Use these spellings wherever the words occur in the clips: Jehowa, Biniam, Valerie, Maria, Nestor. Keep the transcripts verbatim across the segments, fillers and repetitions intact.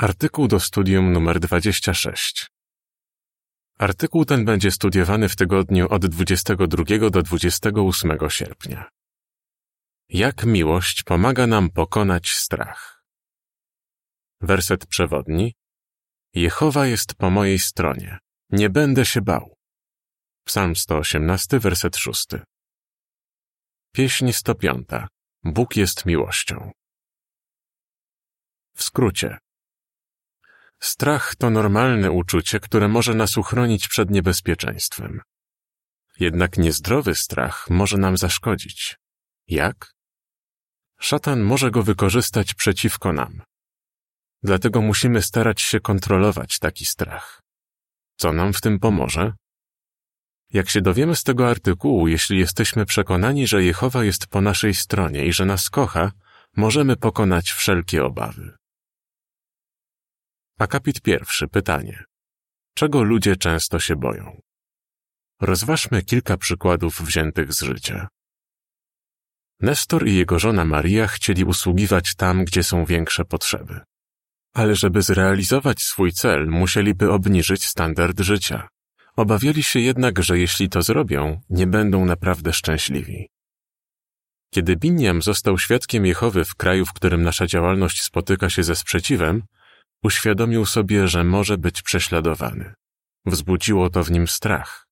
Artykuł do studium numer dwadzieścia sześć. Artykuł ten będzie studiowany w tygodniu od dwudziestego drugiego do dwudziestego ósmego sierpnia. Jak miłość pomaga nam pokonać strach? Werset przewodni. Jehowa jest po mojej stronie. Nie będę się bał. Psalm sto osiemnaście, werset szósty. Pieśń sto piąta. Bóg jest miłością. W skrócie. Strach to normalne uczucie, które może nas uchronić przed niebezpieczeństwem. Jednak niezdrowy strach może nam zaszkodzić. Jak? Szatan może go wykorzystać przeciwko nam. Dlatego musimy starać się kontrolować taki strach. Co nam w tym pomoże? Jak się dowiemy z tego artykułu, jeśli jesteśmy przekonani, że Jehowa jest po naszej stronie i że nas kocha, możemy pokonać wszelkie obawy. Akapit pierwszy, pytanie. Czego ludzie często się boją? Rozważmy kilka przykładów wziętych z życia. Nestor i jego żona Maria chcieli usługiwać tam, gdzie są większe potrzeby. Ale żeby zrealizować swój cel, musieliby obniżyć standard życia. Obawiali się jednak, że jeśli to zrobią, nie będą naprawdę szczęśliwi. Kiedy Biniam został świadkiem Jehowy w kraju, w którym nasza działalność spotyka się ze sprzeciwem, uświadomił sobie, że może być prześladowany. Wzbudziło to w nim strach.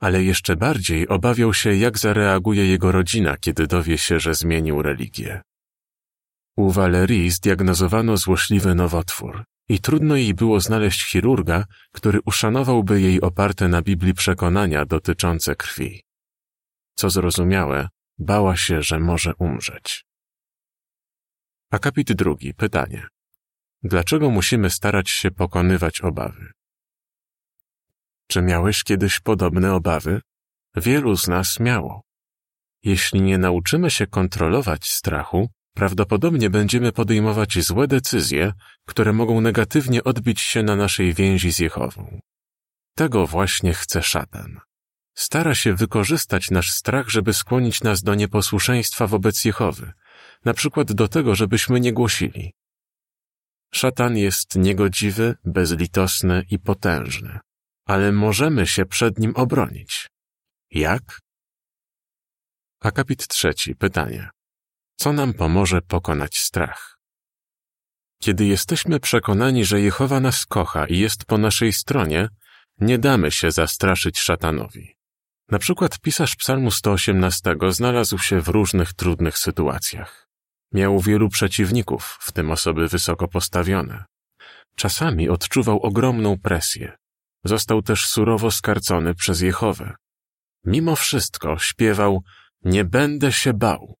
Ale jeszcze bardziej obawiał się, jak zareaguje jego rodzina, kiedy dowie się, że zmienił religię. U Valerii zdiagnozowano złośliwy nowotwór i trudno jej było znaleźć chirurga, który uszanowałby jej oparte na Biblii przekonania dotyczące krwi. Co zrozumiałe, bała się, że może umrzeć. Akapit drugi, pytanie. Dlaczego musimy starać się pokonywać obawy? Czy miałeś kiedyś podobne obawy? Wielu z nas miało. Jeśli nie nauczymy się kontrolować strachu, prawdopodobnie będziemy podejmować złe decyzje, które mogą negatywnie odbić się na naszej więzi z Jehową. Tego właśnie chce szatan. Stara się wykorzystać nasz strach, żeby skłonić nas do nieposłuszeństwa wobec Jehowy, na przykład do tego, żebyśmy nie głosili. Szatan jest niegodziwy, bezlitosny i potężny, ale możemy się przed nim obronić. Jak? Akapit trzeci, pytanie. Co nam pomoże pokonać strach? Kiedy jesteśmy przekonani, że Jehowa nas kocha i jest po naszej stronie, nie damy się zastraszyć szatanowi. Na przykład pisarz Psalmu sto osiemnaście znalazł się w różnych trudnych sytuacjach. Miał wielu przeciwników, w tym osoby wysoko postawione. Czasami odczuwał ogromną presję. Został też surowo skarcony przez Jehowę. Mimo wszystko śpiewał „Nie będę się bał”,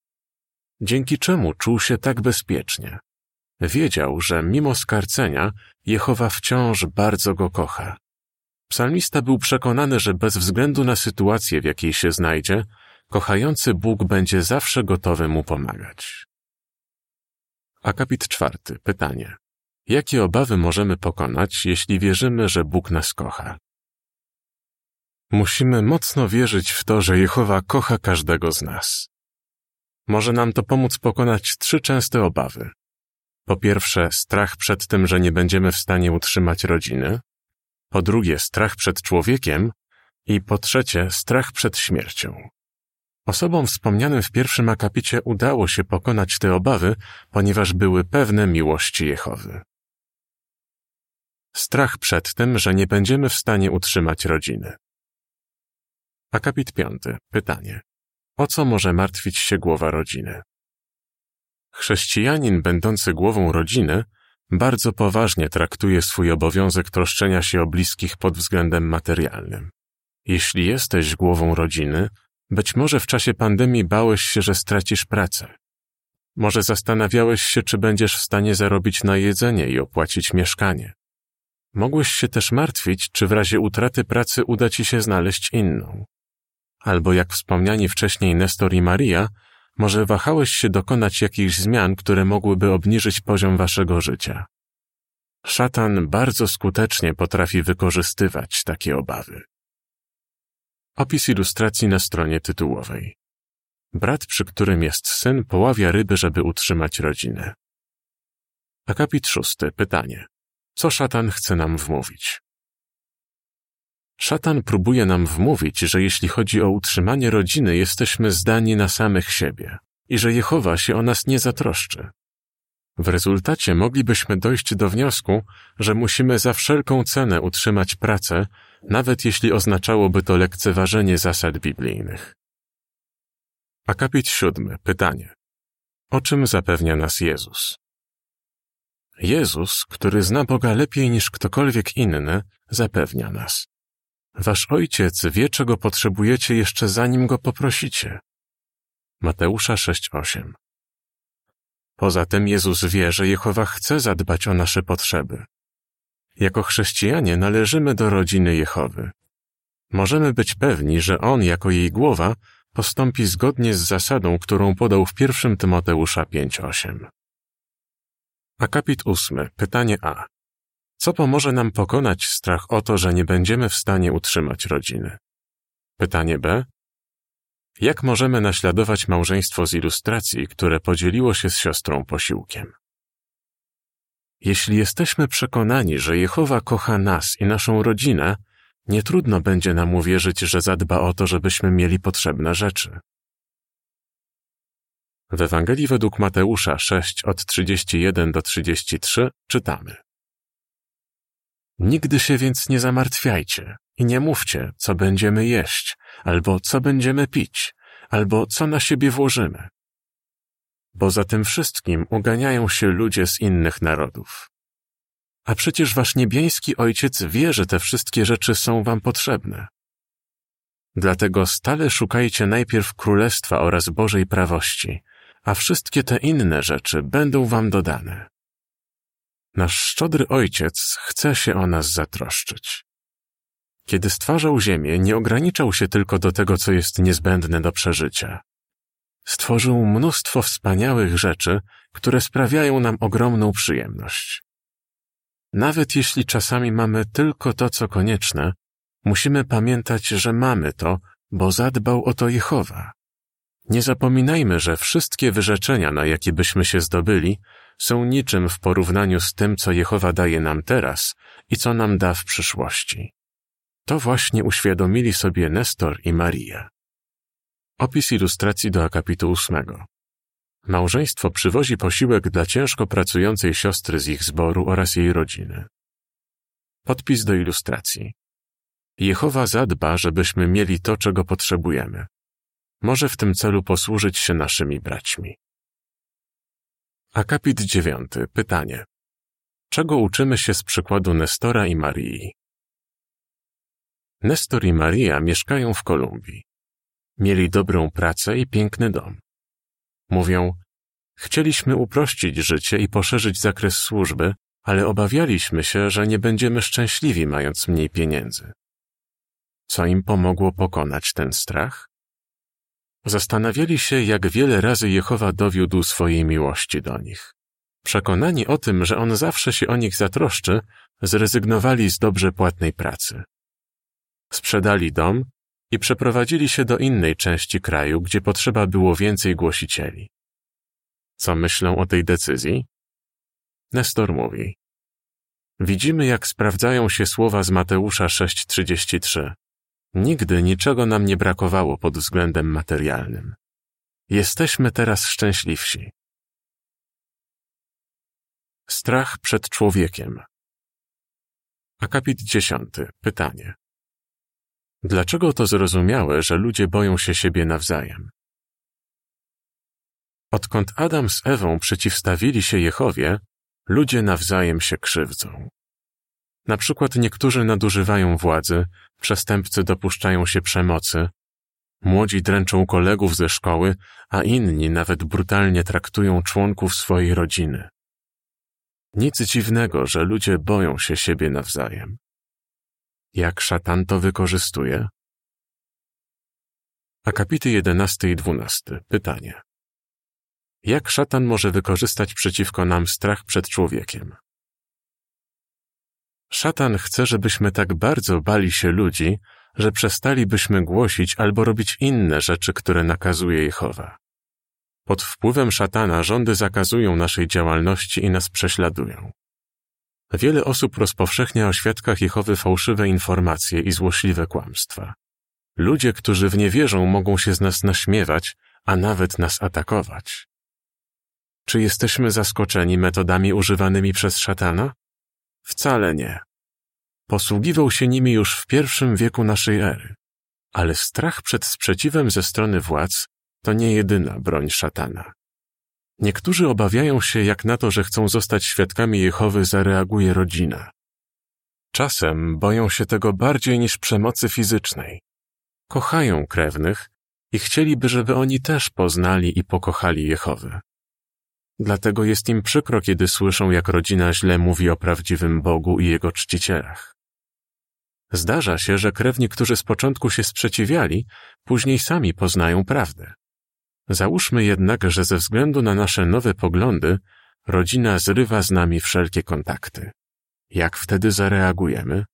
dzięki czemu czuł się tak bezpiecznie. Wiedział, że mimo skarcenia Jehowa wciąż bardzo go kocha. Psalmista był przekonany, że bez względu na sytuację, w jakiej się znajdzie, kochający Bóg będzie zawsze gotowy mu pomagać. Akapit czwarty, pytanie. Jakie obawy możemy pokonać, jeśli wierzymy, że Bóg nas kocha? Musimy mocno wierzyć w to, że Jehowa kocha każdego z nas. Może nam to pomóc pokonać trzy częste obawy. Po pierwsze, strach przed tym, że nie będziemy w stanie utrzymać rodziny. Po drugie, strach przed człowiekiem. I po trzecie, strach przed śmiercią. Osobom wspomnianym w pierwszym akapicie udało się pokonać te obawy, ponieważ były pewne miłości Jehowy. Strach przed tym, że nie będziemy w stanie utrzymać rodziny. Akapit piąty. Pytanie. O co może martwić się głowa rodziny? Chrześcijanin będący głową rodziny bardzo poważnie traktuje swój obowiązek troszczenia się o bliskich pod względem materialnym. Jeśli jesteś głową rodziny, być może w czasie pandemii bałeś się, że stracisz pracę. Może zastanawiałeś się, czy będziesz w stanie zarobić na jedzenie i opłacić mieszkanie. Mogłeś się też martwić, czy w razie utraty pracy uda ci się znaleźć inną. Albo jak wspomniani wcześniej Nestor i Maria, może wahałeś się dokonać jakichś zmian, które mogłyby obniżyć poziom waszego życia. Szatan bardzo skutecznie potrafi wykorzystywać takie obawy. Opis ilustracji na stronie tytułowej. Brat, przy którym jest syn, poławia ryby, żeby utrzymać rodzinę. Akapit szósty. Pytanie. Co szatan chce nam wmówić? Szatan próbuje nam wmówić, że jeśli chodzi o utrzymanie rodziny, jesteśmy zdani na samych siebie i że Jehowa się o nas nie zatroszczy. W rezultacie moglibyśmy dojść do wniosku, że musimy za wszelką cenę utrzymać pracę, nawet jeśli oznaczałoby to lekceważenie zasad biblijnych. Akapit siódmy. Pytanie. O czym zapewnia nas Jezus? Jezus, który zna Boga lepiej niż ktokolwiek inny, zapewnia nas. Wasz Ojciec wie, czego potrzebujecie jeszcze zanim Go poprosicie. Mateusza sześć, osiem. Poza tym Jezus wie, że Jehowa chce zadbać o nasze potrzeby. Jako chrześcijanie należymy do rodziny Jehowy. Możemy być pewni, że On jako jej głowa postąpi zgodnie z zasadą, którą podał w pierwszym Tymoteusza pięć, osiem. Akapit ósmy. Pytanie A. Co pomoże nam pokonać strach o to, że nie będziemy w stanie utrzymać rodziny? Pytanie B. Jak możemy naśladować małżeństwo z ilustracji, które podzieliło się z siostrą posiłkiem? Jeśli jesteśmy przekonani, że Jehowa kocha nas i naszą rodzinę, nie trudno będzie nam uwierzyć, że zadba o to, żebyśmy mieli potrzebne rzeczy. W Ewangelii według Mateusza sześć, od trzydzieści jeden do trzydzieści trzy czytamy: Nigdy się więc nie zamartwiajcie i nie mówcie, co będziemy jeść, albo co będziemy pić, albo co na siebie włożymy. Bo za tym wszystkim uganiają się ludzie z innych narodów. A przecież wasz niebiański Ojciec wie, że te wszystkie rzeczy są wam potrzebne. Dlatego stale szukajcie najpierw Królestwa oraz Bożej prawości, a wszystkie te inne rzeczy będą wam dodane. Nasz szczodry Ojciec chce się o nas zatroszczyć. Kiedy stwarzał ziemię, nie ograniczał się tylko do tego, co jest niezbędne do przeżycia. Stworzył mnóstwo wspaniałych rzeczy, które sprawiają nam ogromną przyjemność. Nawet jeśli czasami mamy tylko to, co konieczne, musimy pamiętać, że mamy to, bo zadbał o to Jehowa. Nie zapominajmy, że wszystkie wyrzeczenia, na jakie byśmy się zdobyli, są niczym w porównaniu z tym, co Jehowa daje nam teraz i co nam da w przyszłości. To właśnie uświadomili sobie Nestor i Maria. Opis ilustracji do akapitu ósmego. Małżeństwo przywozi posiłek dla ciężko pracującej siostry z ich zboru oraz jej rodziny. Podpis do ilustracji. Jehowa zadba, żebyśmy mieli to, czego potrzebujemy. Może w tym celu posłużyć się naszymi braćmi. Akapit dziewiąty. Pytanie. Czego uczymy się z przykładu Nestora i Marii? Nestor i Maria mieszkają w Kolumbii. Mieli dobrą pracę i piękny dom. Mówią: chcieliśmy uprościć życie i poszerzyć zakres służby, ale obawialiśmy się, że nie będziemy szczęśliwi, mając mniej pieniędzy. Co im pomogło pokonać ten strach? Zastanawiali się, jak wiele razy Jehowa dowiódł swojej miłości do nich. Przekonani o tym, że On zawsze się o nich zatroszczy, zrezygnowali z dobrze płatnej pracy. Sprzedali dom i przeprowadzili się do innej części kraju, gdzie potrzeba było więcej głosicieli. Co myślą o tej decyzji? Nestor mówi: widzimy, jak sprawdzają się słowa z Mateusza sześć, trzydzieści trzy. Nigdy niczego nam nie brakowało pod względem materialnym. Jesteśmy teraz szczęśliwsi. Strach przed człowiekiem. Akapit dziesiąty. Pytanie. Dlaczego to zrozumiałe, że ludzie boją się siebie nawzajem? Odkąd Adam z Ewą przeciwstawili się Jehowie, ludzie nawzajem się krzywdzą. Na przykład niektórzy nadużywają władzy, przestępcy dopuszczają się przemocy, młodzi dręczą kolegów ze szkoły, a inni nawet brutalnie traktują członków swojej rodziny. Nic dziwnego, że ludzie boją się siebie nawzajem. Jak szatan to wykorzystuje? Akapity jedenasty i dwunasty. Pytanie. Jak szatan może wykorzystać przeciwko nam strach przed człowiekiem? Szatan chce, żebyśmy tak bardzo bali się ludzi, że przestalibyśmy głosić albo robić inne rzeczy, które nakazuje Jehowa. Pod wpływem szatana rządy zakazują naszej działalności i nas prześladują. Wiele osób rozpowszechnia o świadkach Jehowy fałszywe informacje i złośliwe kłamstwa. Ludzie, którzy w nie wierzą, mogą się z nas naśmiewać, a nawet nas atakować. Czy jesteśmy zaskoczeni metodami używanymi przez szatana? Wcale nie. Posługiwał się nimi już w pierwszym wieku naszej ery, ale strach przed sprzeciwem ze strony władz to nie jedyna broń szatana. Niektórzy obawiają się, jak na to, że chcą zostać świadkami Jehowy, zareaguje rodzina. Czasem boją się tego bardziej niż przemocy fizycznej. Kochają krewnych i chcieliby, żeby oni też poznali i pokochali Jehowę. Dlatego jest im przykro, kiedy słyszą, jak rodzina źle mówi o prawdziwym Bogu i Jego czcicielach. Zdarza się, że krewni, którzy z początku się sprzeciwiali, później sami poznają prawdę. Załóżmy jednak, że ze względu na nasze nowe poglądy rodzina zrywa z nami wszelkie kontakty. Jak wtedy zareagujemy?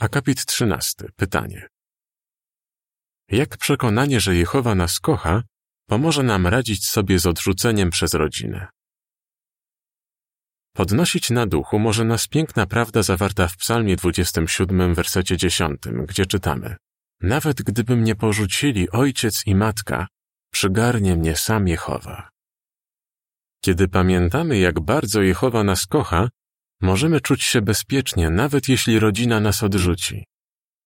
Akapit trzynasty. Pytanie. Jak przekonanie, że Jehowa nas kocha, pomoże nam radzić sobie z odrzuceniem przez rodzinę? Podnosić na duchu może nas piękna prawda zawarta w Psalmie dwudziestym siódmym, wersecie dziesiątym, gdzie czytamy: Nawet gdyby mnie porzucili ojciec i matka, przygarnie mnie sam Jehowa. Kiedy pamiętamy, jak bardzo Jehowa nas kocha, możemy czuć się bezpiecznie, nawet jeśli rodzina nas odrzuci.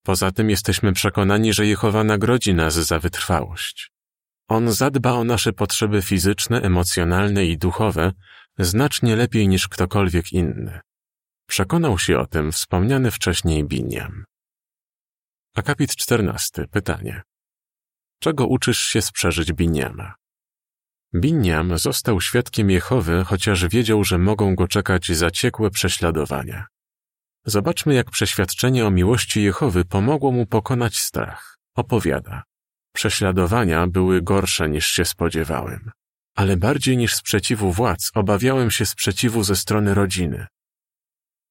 Poza tym jesteśmy przekonani, że Jehowa nagrodzi nas za wytrwałość. On zadba o nasze potrzeby fizyczne, emocjonalne i duchowe znacznie lepiej niż ktokolwiek inny. Przekonał się o tym wspomniany wcześniej Biniam. Akapit czternasty. Pytanie. Czego uczysz się z przeżyć Biniama? Biniam został świadkiem Jehowy, chociaż wiedział, że mogą go czekać zaciekłe prześladowania. Zobaczmy, jak przeświadczenie o miłości Jehowy pomogło mu pokonać strach. Opowiada. Prześladowania były gorsze niż się spodziewałem. Ale bardziej niż sprzeciwu władz obawiałem się sprzeciwu ze strony rodziny.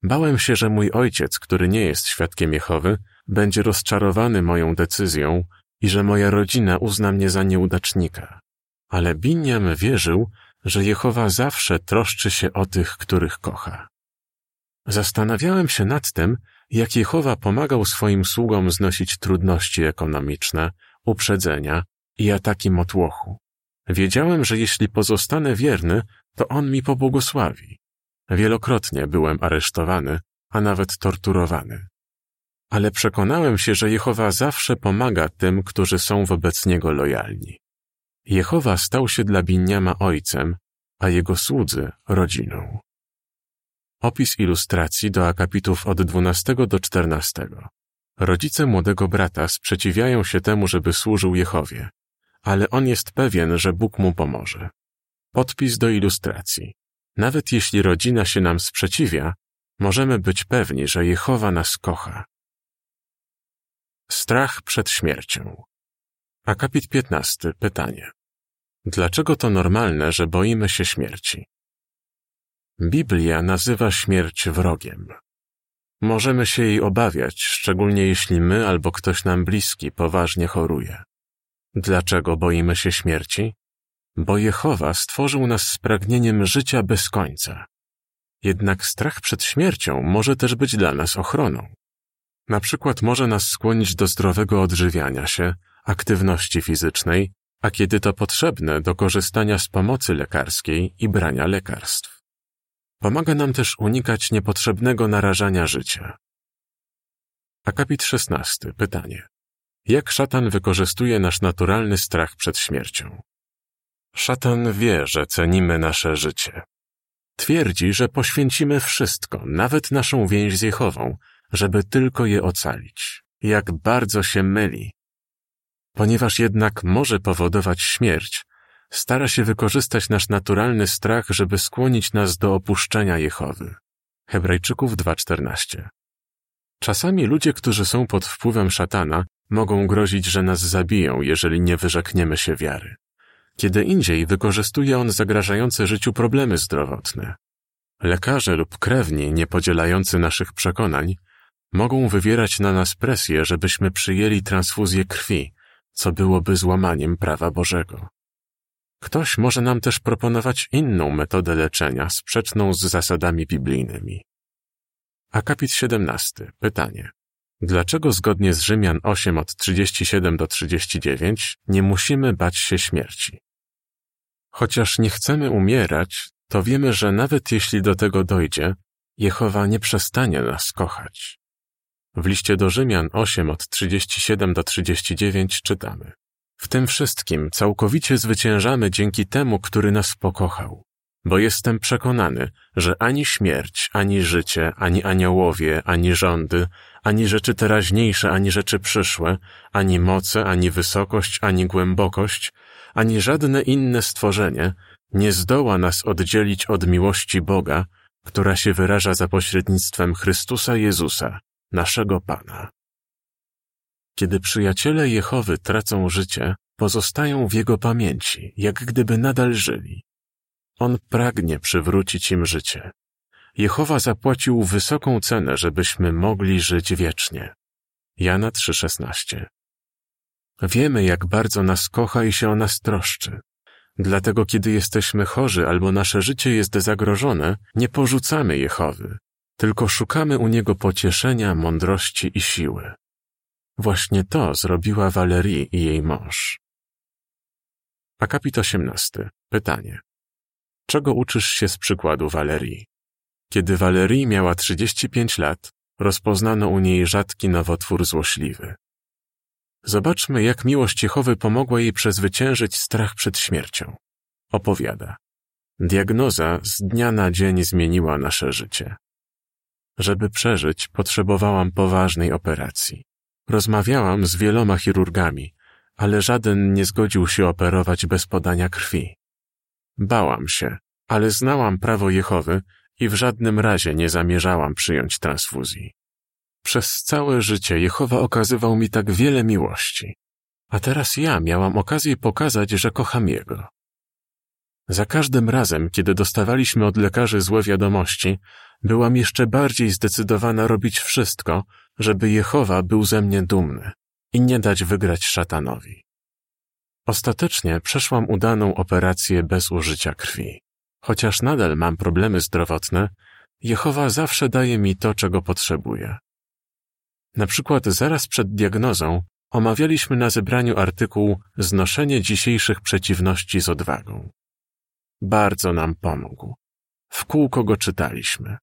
Bałem się, że mój ojciec, który nie jest świadkiem Jehowy, będzie rozczarowany moją decyzją i że moja rodzina uzna mnie za nieudacznika. Ale Biniam wierzył, że Jehowa zawsze troszczy się o tych, których kocha. Zastanawiałem się nad tym, jak Jehowa pomagał swoim sługom znosić trudności ekonomiczne, uprzedzenia i ataki motłochu. Wiedziałem, że jeśli pozostanę wierny, to on mi pobłogosławi. Wielokrotnie byłem aresztowany, a nawet torturowany. Ale przekonałem się, że Jehowa zawsze pomaga tym, którzy są wobec niego lojalni. Jehowa stał się dla Biniama ojcem, a jego słudzy rodziną. Opis ilustracji do akapitów od dwunastego do czternastego. Rodzice młodego brata sprzeciwiają się temu, żeby służył Jehowie, ale on jest pewien, że Bóg mu pomoże. Podpis do ilustracji. Nawet jeśli rodzina się nam sprzeciwia, możemy być pewni, że Jehowa nas kocha. Strach przed śmiercią. Akapit piętnasty. Pytanie. Dlaczego to normalne, że boimy się śmierci? Biblia nazywa śmierć wrogiem. Możemy się jej obawiać, szczególnie jeśli my albo ktoś nam bliski poważnie choruje. Dlaczego boimy się śmierci? Bo Jehowa stworzył nas z pragnieniem życia bez końca. Jednak strach przed śmiercią może też być dla nas ochroną. Na przykład może nas skłonić do zdrowego odżywiania się, aktywności fizycznej, a kiedy to potrzebne, do korzystania z pomocy lekarskiej i brania lekarstw. Pomaga nam też unikać niepotrzebnego narażania życia. Akapit szesnasty. Pytanie. Jak szatan wykorzystuje nasz naturalny strach przed śmiercią? Szatan wie, że cenimy nasze życie. Twierdzi, że poświęcimy wszystko, nawet naszą więź z Jehową, żeby tylko je ocalić. Jak bardzo się myli. Ponieważ jednak może powodować śmierć, stara się wykorzystać nasz naturalny strach, żeby skłonić nas do opuszczenia Jehowy. Hebrajczyków dwa czternaście. Czasami ludzie, którzy są pod wpływem szatana, mogą grozić, że nas zabiją, jeżeli nie wyrzekniemy się wiary. Kiedy indziej wykorzystuje on zagrażające życiu problemy zdrowotne. Lekarze lub krewni nie podzielający naszych przekonań mogą wywierać na nas presję, żebyśmy przyjęli transfuzję krwi, co byłoby złamaniem prawa Bożego. Ktoś może nam też proponować inną metodę leczenia, sprzeczną z zasadami biblijnymi. Akapit siedemnasty. Pytanie. Dlaczego zgodnie z Rzymian osiem od trzydziestego siódmego do trzydziestego dziewiątego nie musimy bać się śmierci? Chociaż nie chcemy umierać, to wiemy, że nawet jeśli do tego dojdzie, Jehowa nie przestanie nas kochać. W liście do Rzymian osiem od trzydziestego siódmego do trzydziestego dziewiątego czytamy. W tym wszystkim całkowicie zwyciężamy dzięki temu, który nas pokochał. Bo jestem przekonany, że ani śmierć, ani życie, ani aniołowie, ani rządy, ani rzeczy teraźniejsze, ani rzeczy przyszłe, ani moce, ani wysokość, ani głębokość, ani żadne inne stworzenie nie zdoła nas oddzielić od miłości Boga, która się wyraża za pośrednictwem Chrystusa Jezusa, naszego Pana. Kiedy przyjaciele Jehowy tracą życie, pozostają w Jego pamięci, jak gdyby nadal żyli. On pragnie przywrócić im życie. Jehowa zapłacił wysoką cenę, żebyśmy mogli żyć wiecznie. Jana trzy szesnaście. Wiemy, jak bardzo nas kocha i się o nas troszczy. Dlatego, kiedy jesteśmy chorzy albo nasze życie jest zagrożone, nie porzucamy Jehowy, tylko szukamy u Niego pocieszenia, mądrości i siły. Właśnie to zrobiła Valerie i jej mąż. Akapit osiemnasty. Pytanie. Czego uczysz się z przykładu Valerii? Kiedy Valerie miała trzydzieści pięć lat, rozpoznano u niej rzadki nowotwór złośliwy. Zobaczmy, jak miłość Jehowy pomogła jej przezwyciężyć strach przed śmiercią. Opowiada. Diagnoza z dnia na dzień zmieniła nasze życie. Żeby przeżyć, potrzebowałam poważnej operacji. Rozmawiałam z wieloma chirurgami, ale żaden nie zgodził się operować bez podania krwi. Bałam się, ale znałam prawo Jehowy i w żadnym razie nie zamierzałam przyjąć transfuzji. Przez całe życie Jehowa okazywał mi tak wiele miłości, a teraz ja miałam okazję pokazać, że kocham Jego. Za każdym razem, kiedy dostawaliśmy od lekarzy złe wiadomości, byłam jeszcze bardziej zdecydowana robić wszystko, żeby Jehowa był ze mnie dumny i nie dać wygrać szatanowi. Ostatecznie przeszłam udaną operację bez użycia krwi. Chociaż nadal mam problemy zdrowotne, Jehowa zawsze daje mi to, czego potrzebuję. Na przykład zaraz przed diagnozą omawialiśmy na zebraniu artykuł Znoszenie dzisiejszych przeciwności z odwagą. Bardzo nam pomógł. W kółko go czytaliśmy.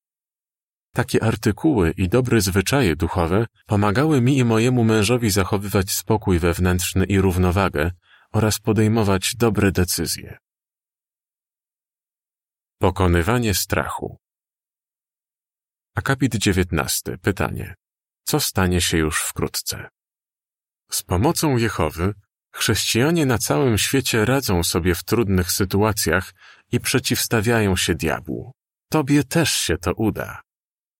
Takie artykuły i dobre zwyczaje duchowe pomagały mi i mojemu mężowi zachowywać spokój wewnętrzny i równowagę oraz podejmować dobre decyzje. Pokonywanie strachu. Akapit dziewiętnasty. Pytanie. Co stanie się już wkrótce? Z pomocą Jehowy chrześcijanie na całym świecie radzą sobie w trudnych sytuacjach i przeciwstawiają się diabłu. Tobie też się to uda.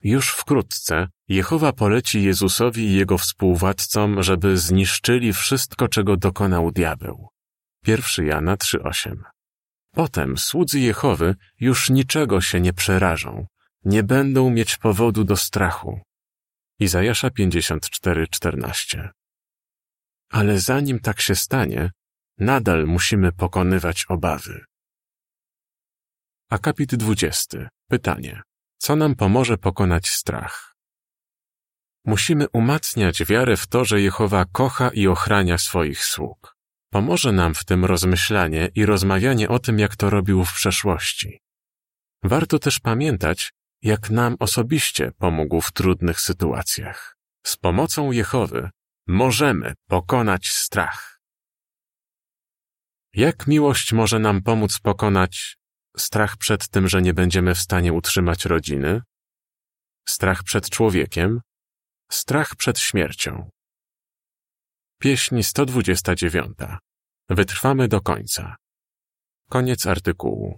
Już wkrótce Jehowa poleci Jezusowi i Jego współwładcom, żeby zniszczyli wszystko, czego dokonał diabeł. Pierwszy Jana trzy osiem. Potem słudzy Jehowy już niczego się nie przerażą, nie będą mieć powodu do strachu. Izajasza pięćdziesiąt cztery czternaście. Ale zanim tak się stanie, nadal musimy pokonywać obawy. Akapit dwudziesty. Pytanie. Co nam pomoże pokonać strach? Musimy umacniać wiarę w to, że Jehowa kocha i ochrania swoich sług. Pomoże nam w tym rozmyślanie i rozmawianie o tym, jak to robił w przeszłości. Warto też pamiętać, jak nam osobiście pomógł w trudnych sytuacjach. Z pomocą Jehowy możemy pokonać strach. Jak miłość może nam pomóc pokonać strach przed tym, że nie będziemy w stanie utrzymać rodziny, strach przed człowiekiem, strach przed śmiercią. Pieśń sto dwudziesta dziewiąta. Wytrwamy do końca. Koniec artykułu.